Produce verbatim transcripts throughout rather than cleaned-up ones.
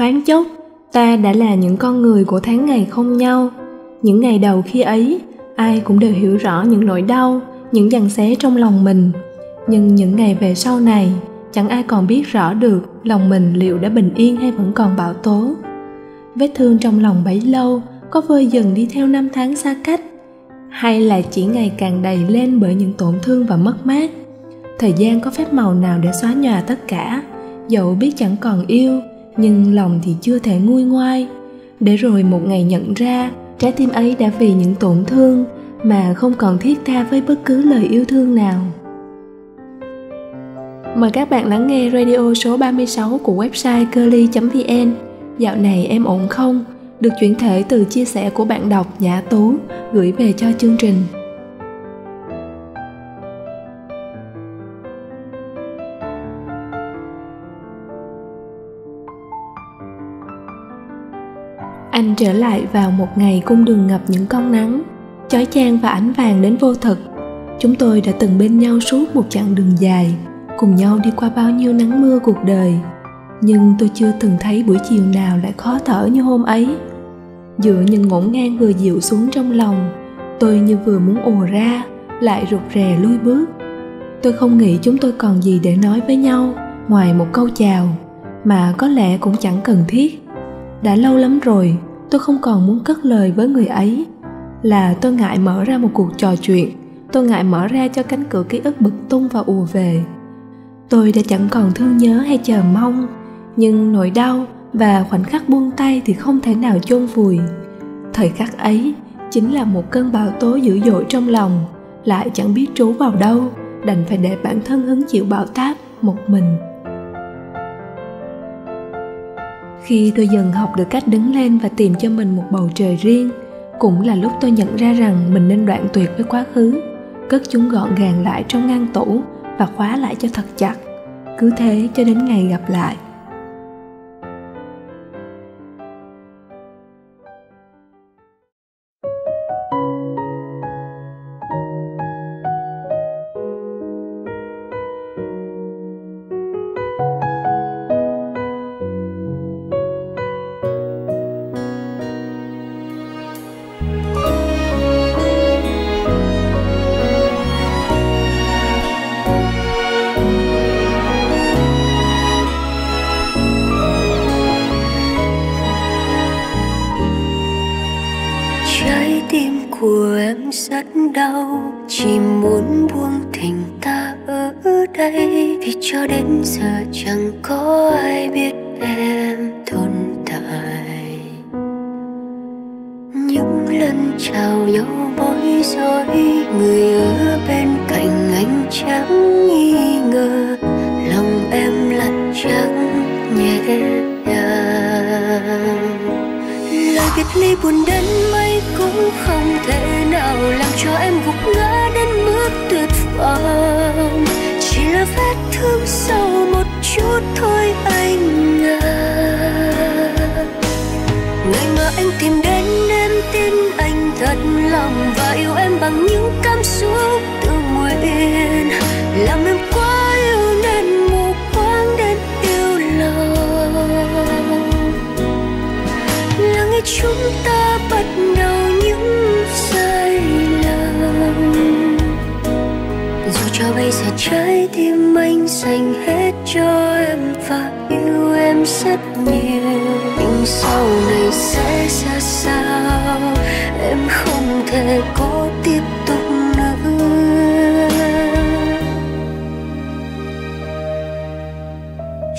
Thoáng chốc, ta đã là những con người của tháng ngày không nhau. Những ngày đầu khi ấy, ai cũng đều hiểu rõ những nỗi đau, những giằng xé trong lòng mình. Nhưng những ngày về sau này, chẳng ai còn biết rõ được lòng mình liệu đã bình yên hay vẫn còn bão tố. Vết thương trong lòng bấy lâu có vơi dần đi theo năm tháng xa cách, hay là chỉ ngày càng đầy lên bởi những tổn thương và mất mát. Thời gian có phép màu nào để xóa nhòa tất cả? Dẫu biết chẳng còn yêu, nhưng lòng thì chưa thể nguôi ngoai. Để rồi một ngày nhận ra, trái tim ấy đã vì những tổn thương mà không còn thiết tha với bất cứ lời yêu thương nào. Mời các bạn lắng nghe radio số ba mươi sáu của website girly chấm vn. Dạo này em ổn không? Được chuyển thể từ chia sẻ của bạn đọc Nhã Tú gửi về cho chương trình. Anh trở lại vào một ngày cung đường ngập những con nắng, chói chang và ánh vàng đến vô thực. Chúng tôi đã từng bên nhau suốt một chặng đường dài, cùng nhau đi qua bao nhiêu nắng mưa cuộc đời. Nhưng tôi chưa từng thấy buổi chiều nào lại khó thở như hôm ấy. Giữa những ngổn ngang vừa dịu xuống trong lòng, tôi như vừa muốn ồ ra, lại rụt rè lui bước. Tôi không nghĩ chúng tôi còn gì để nói với nhau ngoài một câu chào, mà có lẽ cũng chẳng cần thiết. Đã lâu lắm rồi, tôi không còn muốn cất lời với người ấy. Là tôi ngại mở ra một cuộc trò chuyện, tôi ngại mở ra cho cánh cửa ký ức bực tung và ùa về. Tôi đã chẳng còn thương nhớ hay chờ mong, nhưng nỗi đau và khoảnh khắc buông tay thì không thể nào chôn vùi. Thời khắc ấy chính là một cơn bão tố dữ dội trong lòng, lại chẳng biết trú vào đâu, đành phải để bản thân hứng chịu bão táp một mình. Khi tôi dần học được cách đứng lên và tìm cho mình một bầu trời riêng, cũng là lúc tôi nhận ra rằng mình nên đoạn tuyệt với quá khứ, cất chúng gọn gàng lại trong ngăn tủ và khóa lại cho thật chặt. Cứ thế cho đến ngày gặp lại. Của em rất đau, chỉ muốn buông tình ta ở đây, vì cho đến giờ chẳng có ai biết em tồn tại. Những lần chào nhau bối rối, người ở bên cạnh anh chẳng nghi ngờ, lòng em lại chẳng nhẹ nhàng. Lời biệt ly buồn đến mấy cũng không thể nào làm cho em gục ngã đến mức tuyệt vọng. Chỉ là vết thương sâu một chút thôi anh à. Ngày mà anh tìm đến em tin anh thật lòng, và yêu em bằng những cảm xúc tự nguyện. Làm em quá yêu nên mù quáng đến yêu lòng. Chúng ta bắt đầu những sai lầm, dù cho bây giờ trái tim anh dành hết cho em và yêu em rất nhiều. Nhưng sau này sẽ ra sao, em không thể cố tiếp tục nữa.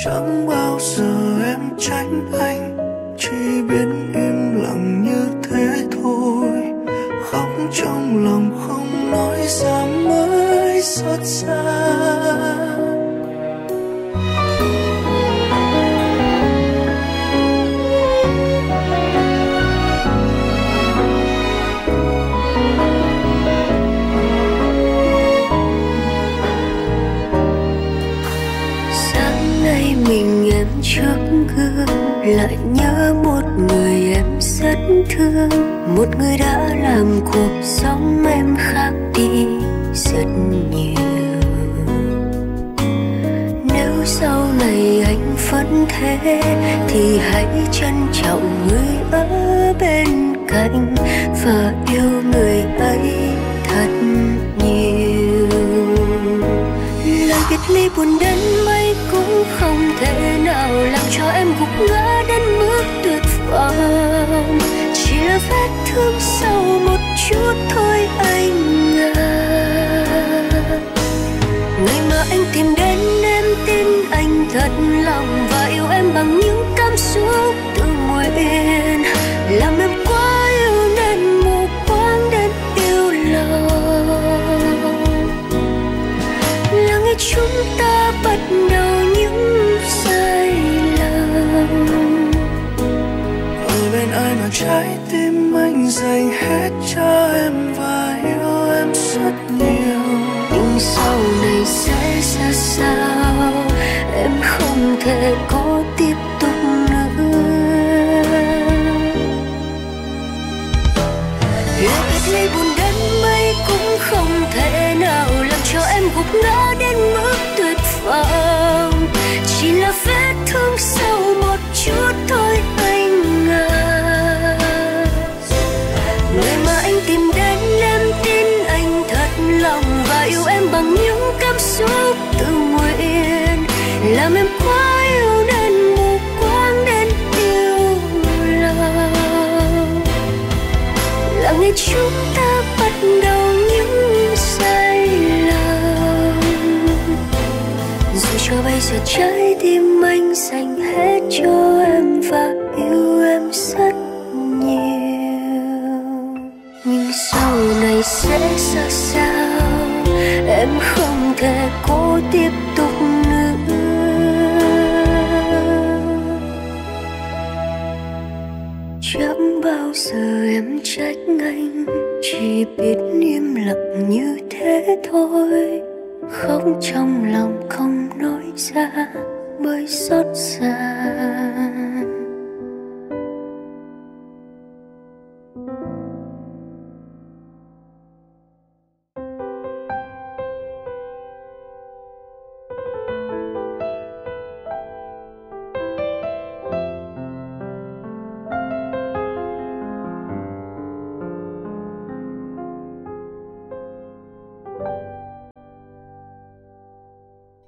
Chẳng bao giờ em tránh anh, chỉ biết im lặng như thế thôi. Khóc trong lòng không nói ra mới xót xa. Sáng nay mình em trước gương lại nhớ một người em rất thương, một người đã làm cuộc sống em khác đi rất nhiều. Nếu sau này anh vẫn vẫn thế thì hãy trân trọng người ở bên cạnh và yêu người ấy thật nhiều. Lời biệt ly buồn đến mấy cũng không thể nào làm cho em gục ngã đến mức tuyệt vọng. Chia vết thương sâu một chút thôi anh à. Ngày mà anh tìm đến em tin anh thật lòng và yêu em bằng những cảm xúc tự nguyện, làm em quá yêu nên mù quáng đến yêu lòng. Là ngày chúng ta bắt đầu những sai lầm. Ở bên ai mà trái tim anh dành hết cho em và yêu em rất nhiều. Nhưng sau này sẽ ra sao? Em không thể có tiếp tục nữa. Lời biệt ly buồn đến mấy cũng không thể nào làm cho em gục ngã đến mức tuyệt vọng. Chỉ là vết thương sâu một chút thôi anh à. Ngày mà anh tìm đến em tin anh thật lòng và yêu em bằng những cảm xúc tự nguyện, làm em quá yêu nên mù quáng đến yêu lòng. Là ngày chúng ta bắt đầu những sai lầm. Dù cho bây giờ trái tim anh dành hết cho em và yêu em rất nhiều, nhưng sau này sẽ ra sao? Em không thể cố tiếp tục nữa. Chẳng bao giờ em trách anh, chỉ biết im lặng như thế thôi. Khóc trong lòng không nói ra bởi xót xa.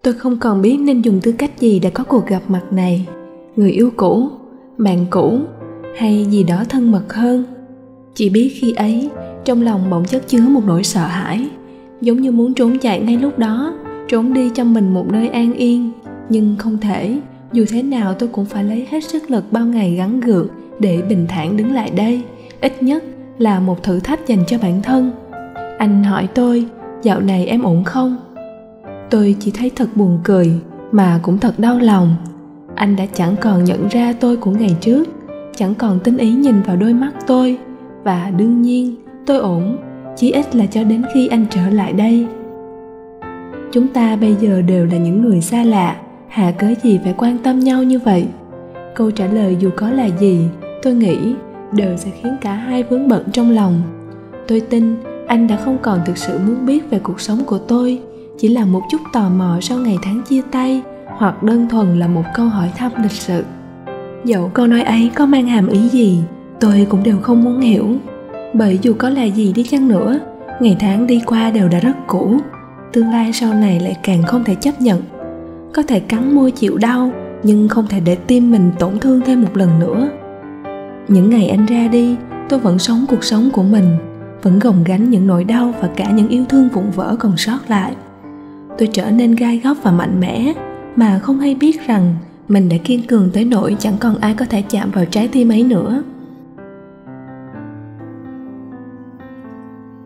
Tôi không còn biết nên dùng tư cách gì để có cuộc gặp mặt này. Người yêu cũ, bạn cũ hay gì đó thân mật hơn. Chỉ biết khi ấy, trong lòng bỗng chất chứa một nỗi sợ hãi, giống như muốn trốn chạy ngay lúc đó, trốn đi cho mình một nơi an yên. Nhưng không thể, dù thế nào tôi cũng phải lấy hết sức lực bao ngày gắng gượng để bình thản đứng lại đây. Ít nhất là một thử thách dành cho bản thân. Anh hỏi tôi, dạo này em ổn không? Tôi chỉ thấy thật buồn cười mà cũng thật đau lòng. Anh đã chẳng còn nhận ra tôi của ngày trước, chẳng còn tinh ý nhìn vào đôi mắt tôi. Và đương nhiên tôi ổn, chí ít là cho đến khi anh trở lại đây. Chúng ta bây giờ đều là những người xa lạ, hà cớ gì phải quan tâm nhau như vậy? Câu trả lời dù có là gì, tôi nghĩ đều sẽ khiến cả hai vướng bận trong lòng. Tôi tin anh đã không còn thực sự muốn biết về cuộc sống của tôi, chỉ là một chút tò mò sau ngày tháng chia tay, hoặc đơn thuần là một câu hỏi thăm lịch sự. Dẫu câu nói ấy có mang hàm ý gì, tôi cũng đều không muốn hiểu. Bởi dù có là gì đi chăng nữa, ngày tháng đi qua đều đã rất cũ, tương lai sau này lại càng không thể chấp nhận. Có thể cắn môi chịu đau, nhưng không thể để tim mình tổn thương thêm một lần nữa. Những ngày anh ra đi, tôi vẫn sống cuộc sống của mình, vẫn gồng gánh những nỗi đau và cả những yêu thương vụn vỡ còn sót lại. Tôi trở nên gai góc và mạnh mẽ mà không hay biết rằng mình đã kiên cường tới nỗi chẳng còn ai có thể chạm vào trái tim ấy nữa.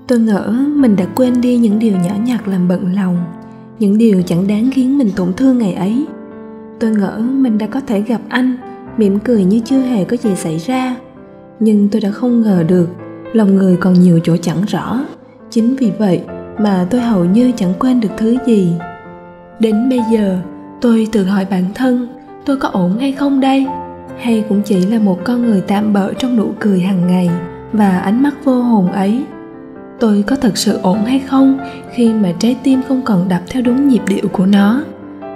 Tôi ngỡ mình đã quên đi những điều nhỏ nhặt làm bận lòng, những điều chẳng đáng khiến mình tổn thương ngày ấy. Tôi ngỡ mình đã có thể gặp anh, mỉm cười như chưa hề có gì xảy ra. Nhưng tôi đã không ngờ được lòng người còn nhiều chỗ chẳng rõ. Chính vì vậy mà tôi hầu như chẳng quên được thứ gì. Đến bây giờ, tôi tự hỏi bản thân, tôi có ổn hay không đây? Hay cũng chỉ là một con người tạm bỡ trong nụ cười hàng ngày và ánh mắt vô hồn ấy? Tôi có thật sự ổn hay không khi mà trái tim không còn đập theo đúng nhịp điệu của nó?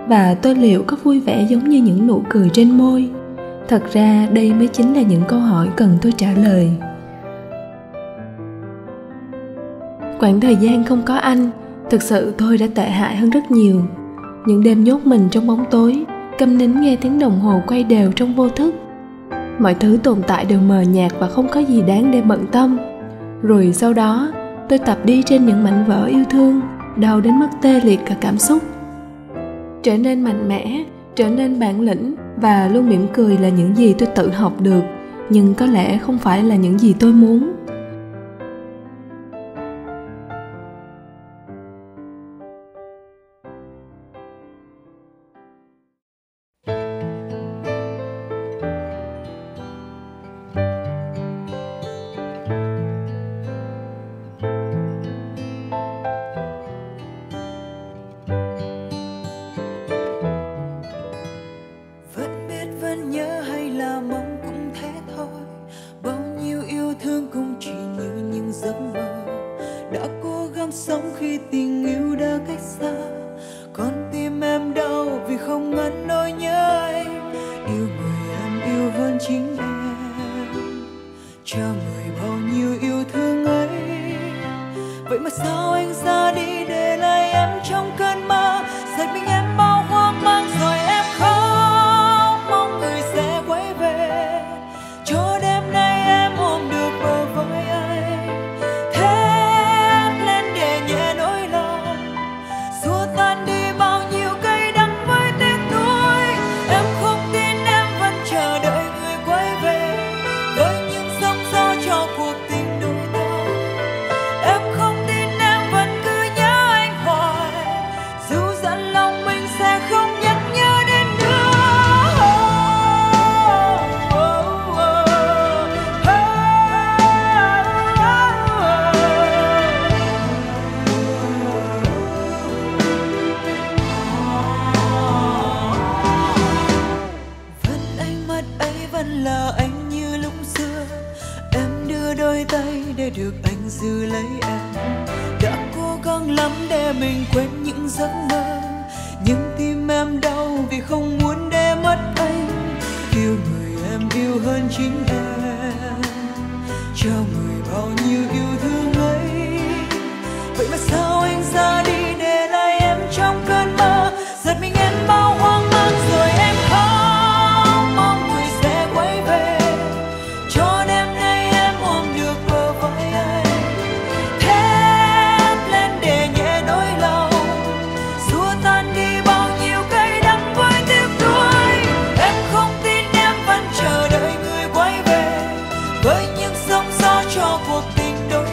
và tôi liệu có vui vẻ giống như những nụ cười trên môi? Thật ra đây mới chính là những câu hỏi cần tôi trả lời. Quãng thời gian không có anh, thực sự tôi đã tệ hại hơn rất nhiều. Những đêm nhốt mình trong bóng tối, câm nín nghe tiếng đồng hồ quay đều trong vô thức. Mọi thứ tồn tại đều mờ nhạt và không có gì đáng để bận tâm. Rồi sau đó, tôi tập đi trên những mảnh vỡ yêu thương, đau đến mức tê liệt cả cảm xúc. Trở nên mạnh mẽ, trở nên bản lĩnh và luôn mỉm cười là những gì tôi tự học được, nhưng có lẽ không phải là những gì tôi muốn. Sống khi tình yêu đã cách xa, con tim em đau vì không ngăn nỗi nhớ anh. Yêu người em yêu hơn chính em, cho người bao nhiêu yêu thương ấy. Vậy mà sao anh ra đi để lại em trong cơn mơ, giật mình em bao hoang mang rồi em khóc, mong người sẽ quay về cho đêm nay em ôm được bờ vai anh. Được anh giữ lấy em, đã cố gắng lắm để mình quên những giấc mơ, nhưng tim em đau vì không muốn để mất anh. Yêu người em yêu hơn chính em, cho người bao nhiêu yêu thương ấy. Vậy mà sao anh ra đi để lại em trong cơn mơ, giật mình em bao hoang mang rồi em khóc, mong người sẽ quay về cho đêm nay em ôm được bờ vai. Với những sóng gió cho cuộc tình đôi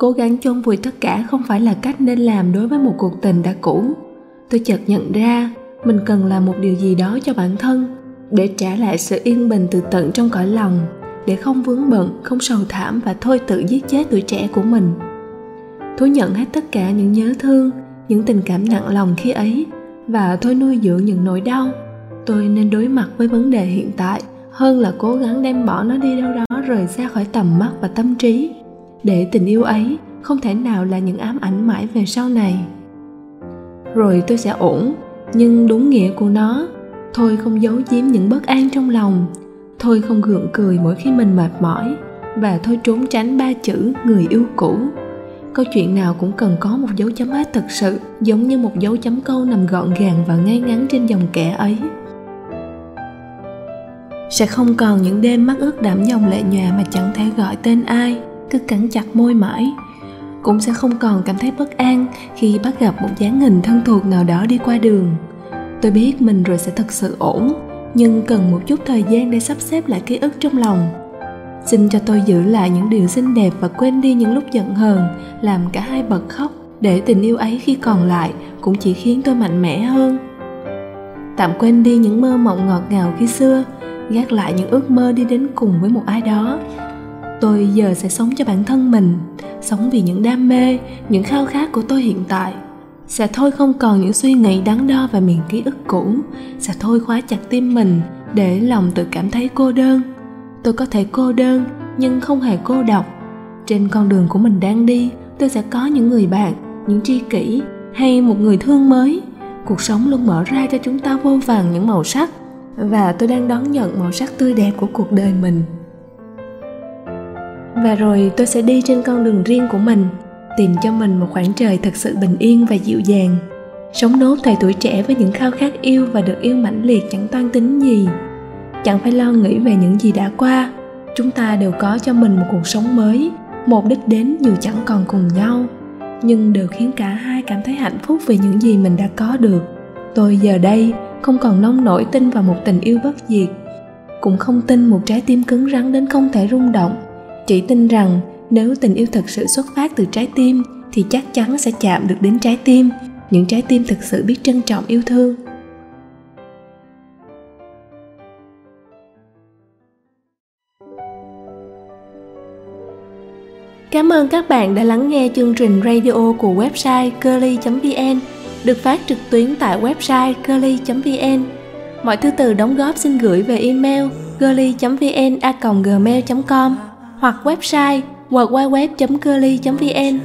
Cố gắng chôn vùi tất cả không phải là cách nên làm đối với một cuộc tình đã cũ. Tôi chợt nhận ra mình cần làm một điều gì đó cho bản thân để trả lại sự yên bình từ tận trong cõi lòng, để không vướng bận, không sầu thảm và thôi tự giết chết tuổi trẻ của mình. Thú nhận hết tất cả những nhớ thương, những tình cảm nặng lòng khi ấy và thôi nuôi dưỡng những nỗi đau. Tôi nên đối mặt với vấn đề hiện tại hơn là cố gắng đem bỏ nó đi đâu đó rời xa khỏi tầm mắt và tâm trí, để tình yêu ấy không thể nào là những ám ảnh mãi về sau này. Rồi tôi sẽ ổn, nhưng đúng nghĩa của nó. Thôi không giấu giếm những bất an trong lòng, thôi không gượng cười mỗi khi mình mệt mỏi, và thôi trốn tránh ba chữ người yêu cũ. Câu chuyện nào cũng cần có một dấu chấm hết thật sự, giống như một dấu chấm câu nằm gọn gàng và ngay ngắn trên dòng kẻ ấy. Sẽ không còn những đêm mắt ướt đẫm dòng lệ nhòa mà chẳng thể gọi tên ai, cứ cắn chặt môi mãi. Cũng sẽ không còn cảm thấy bất an khi bắt gặp một dáng hình thân thuộc nào đó đi qua đường. Tôi biết mình rồi sẽ thật sự ổn, nhưng cần một chút thời gian để sắp xếp lại ký ức trong lòng. Xin cho tôi giữ lại những điều xinh đẹp và quên đi những lúc giận hờn, làm cả hai bật khóc, để tình yêu ấy khi còn lại cũng chỉ khiến tôi mạnh mẽ hơn. Tạm quên đi những mơ mộng ngọt ngào khi xưa, gác lại những ước mơ đi đến cùng với một ai đó. Tôi giờ sẽ sống cho bản thân mình, sống vì những đam mê, những khao khát của tôi hiện tại. Sẽ thôi không còn những suy nghĩ đắn đo và miền ký ức cũ, sẽ thôi khóa chặt tim mình để lòng tự cảm thấy cô đơn. Tôi có thể cô đơn nhưng không hề cô độc. Trên con đường của mình đang đi, tôi sẽ có những người bạn, những tri kỷ hay một người thương mới. Cuộc sống luôn mở ra cho chúng ta vô vàn những màu sắc, và tôi đang đón nhận màu sắc tươi đẹp của cuộc đời mình. Và rồi tôi sẽ đi trên con đường riêng của mình, tìm cho mình một khoảng trời thật sự bình yên và dịu dàng, sống nốt thời tuổi trẻ với những khao khát yêu và được yêu mãnh liệt chẳng toan tính gì. Chẳng phải lo nghĩ về những gì đã qua, chúng ta đều có cho mình một cuộc sống mới, một đích đến dù chẳng còn cùng nhau, nhưng đều khiến cả hai cảm thấy hạnh phúc về những gì mình đã có được. Tôi giờ đây không còn nông nổi tin vào một tình yêu bất diệt, cũng không tin một trái tim cứng rắn đến không thể rung động. Chỉ tin rằng nếu tình yêu thật sự xuất phát từ trái tim thì chắc chắn sẽ chạm được đến trái tim, những trái tim thực sự biết trân trọng yêu thương. Cảm ơn các bạn đã lắng nghe chương trình radio của website girly chấm vn, được phát trực tuyến tại website girly chấm vn. Mọi thư từ đóng góp xin gửi về email girly chấm vn a còng gmail chấm com hoặc website w w w chấm girly chấm vn.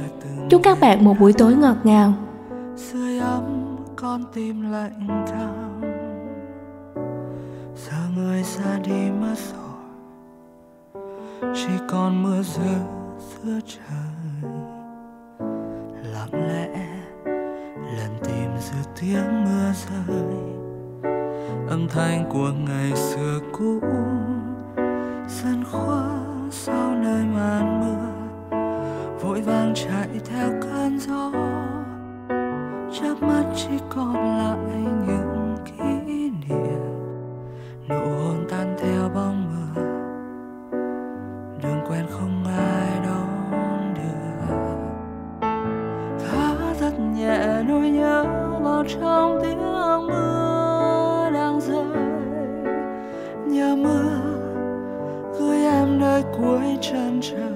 Chúc các bạn một buổi tối ngọt ngào. Sưởi ấm con tim lạnh thầm. Giờ người ra đi mất rồi, chỉ còn mưa rơi giữa trời. Lặng lẽ lần tìm giữa tiếng mưa rơi, âm thanh của ngày xưa cũ dần khuất sau nơi màn mưa, vội vàng chạy theo cơn gió. Chớp mắt chỉ còn lại những kỷ niệm, nụ hôn tan theo bóng mưa, đường quen không ai đón đưa. Thở thật nhẹ nỗi nhớ vào trong tiếng mưa đang rơi, nhờ mưa gửi em nơi cuối chân trời.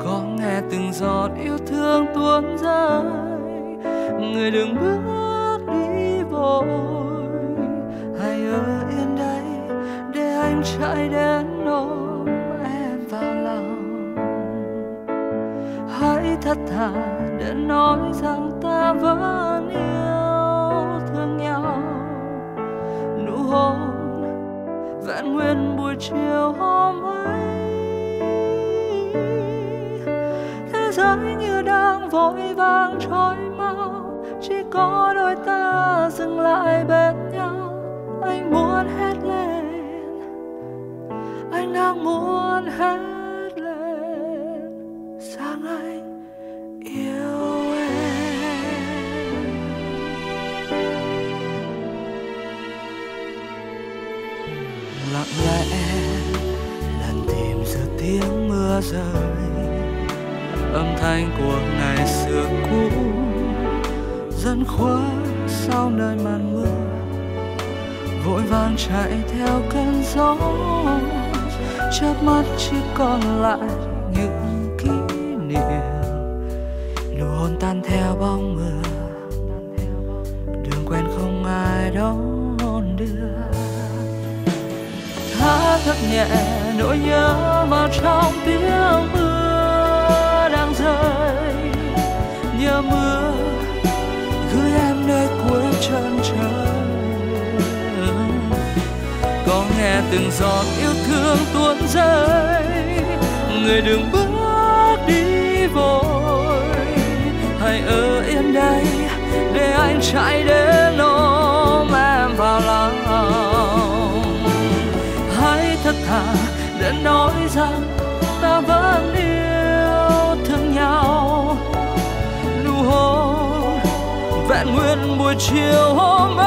Có nghe từng giọt yêu thương tuôn rơi, người đừng bước đi vội, hãy ở yên đây để anh chạy đến ôm em vào lòng. Hãy thật thà để nói rằng ta vẫn yêu thương nhau, nụ hôn vẹn nguyên buổi chiều hôm ấy. Thế giới như đang vội vàng trôi mau, chỉ có đôi ta dừng lại bên nhau. Anh muốn hét lên, anh đang muốn hét lên rằng anh yêu. Lặng lẽ lần tìm giữa tiếng mưa rơi, âm thanh của ngày xưa cũ dần khuất sau nơi màn mưa, vội vàng chạy theo cơn gió, chớp mắt chỉ còn lại những kỷ niệm. Nụ hôn tan theo bóng mưa, đường quen không ai đón đưa. Thả thật nhẹ nỗi nhớ vào trong tiếng mưa đang rơi, nhớ mưa gửi em nơi cuối chân trời. Có nghe từng giọt yêu thương tuôn rơi, người đừng bước đi vội, hãy ở yên đây để anh chạy đến ôm em vào lòng. Hãy thật thà để nói rằng ta vẫn yêu thương nhau, nụ hôn vẹn nguyên buổi chiều hôm ấy.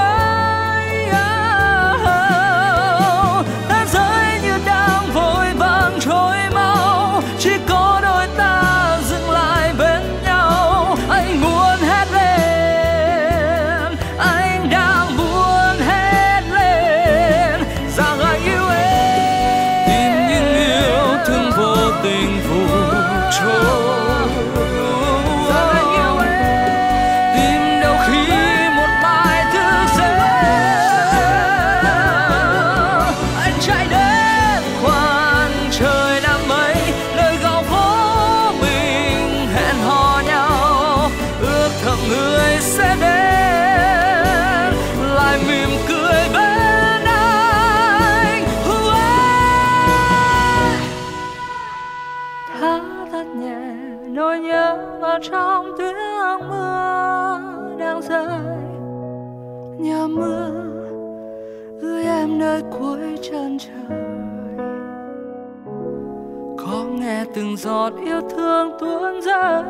Từng giọt yêu thương tuôn rơi,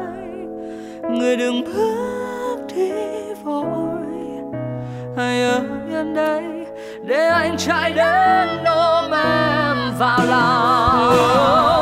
người đừng bước đi vội, hãy ở yên đây để anh chạy đến ôm em vào lòng.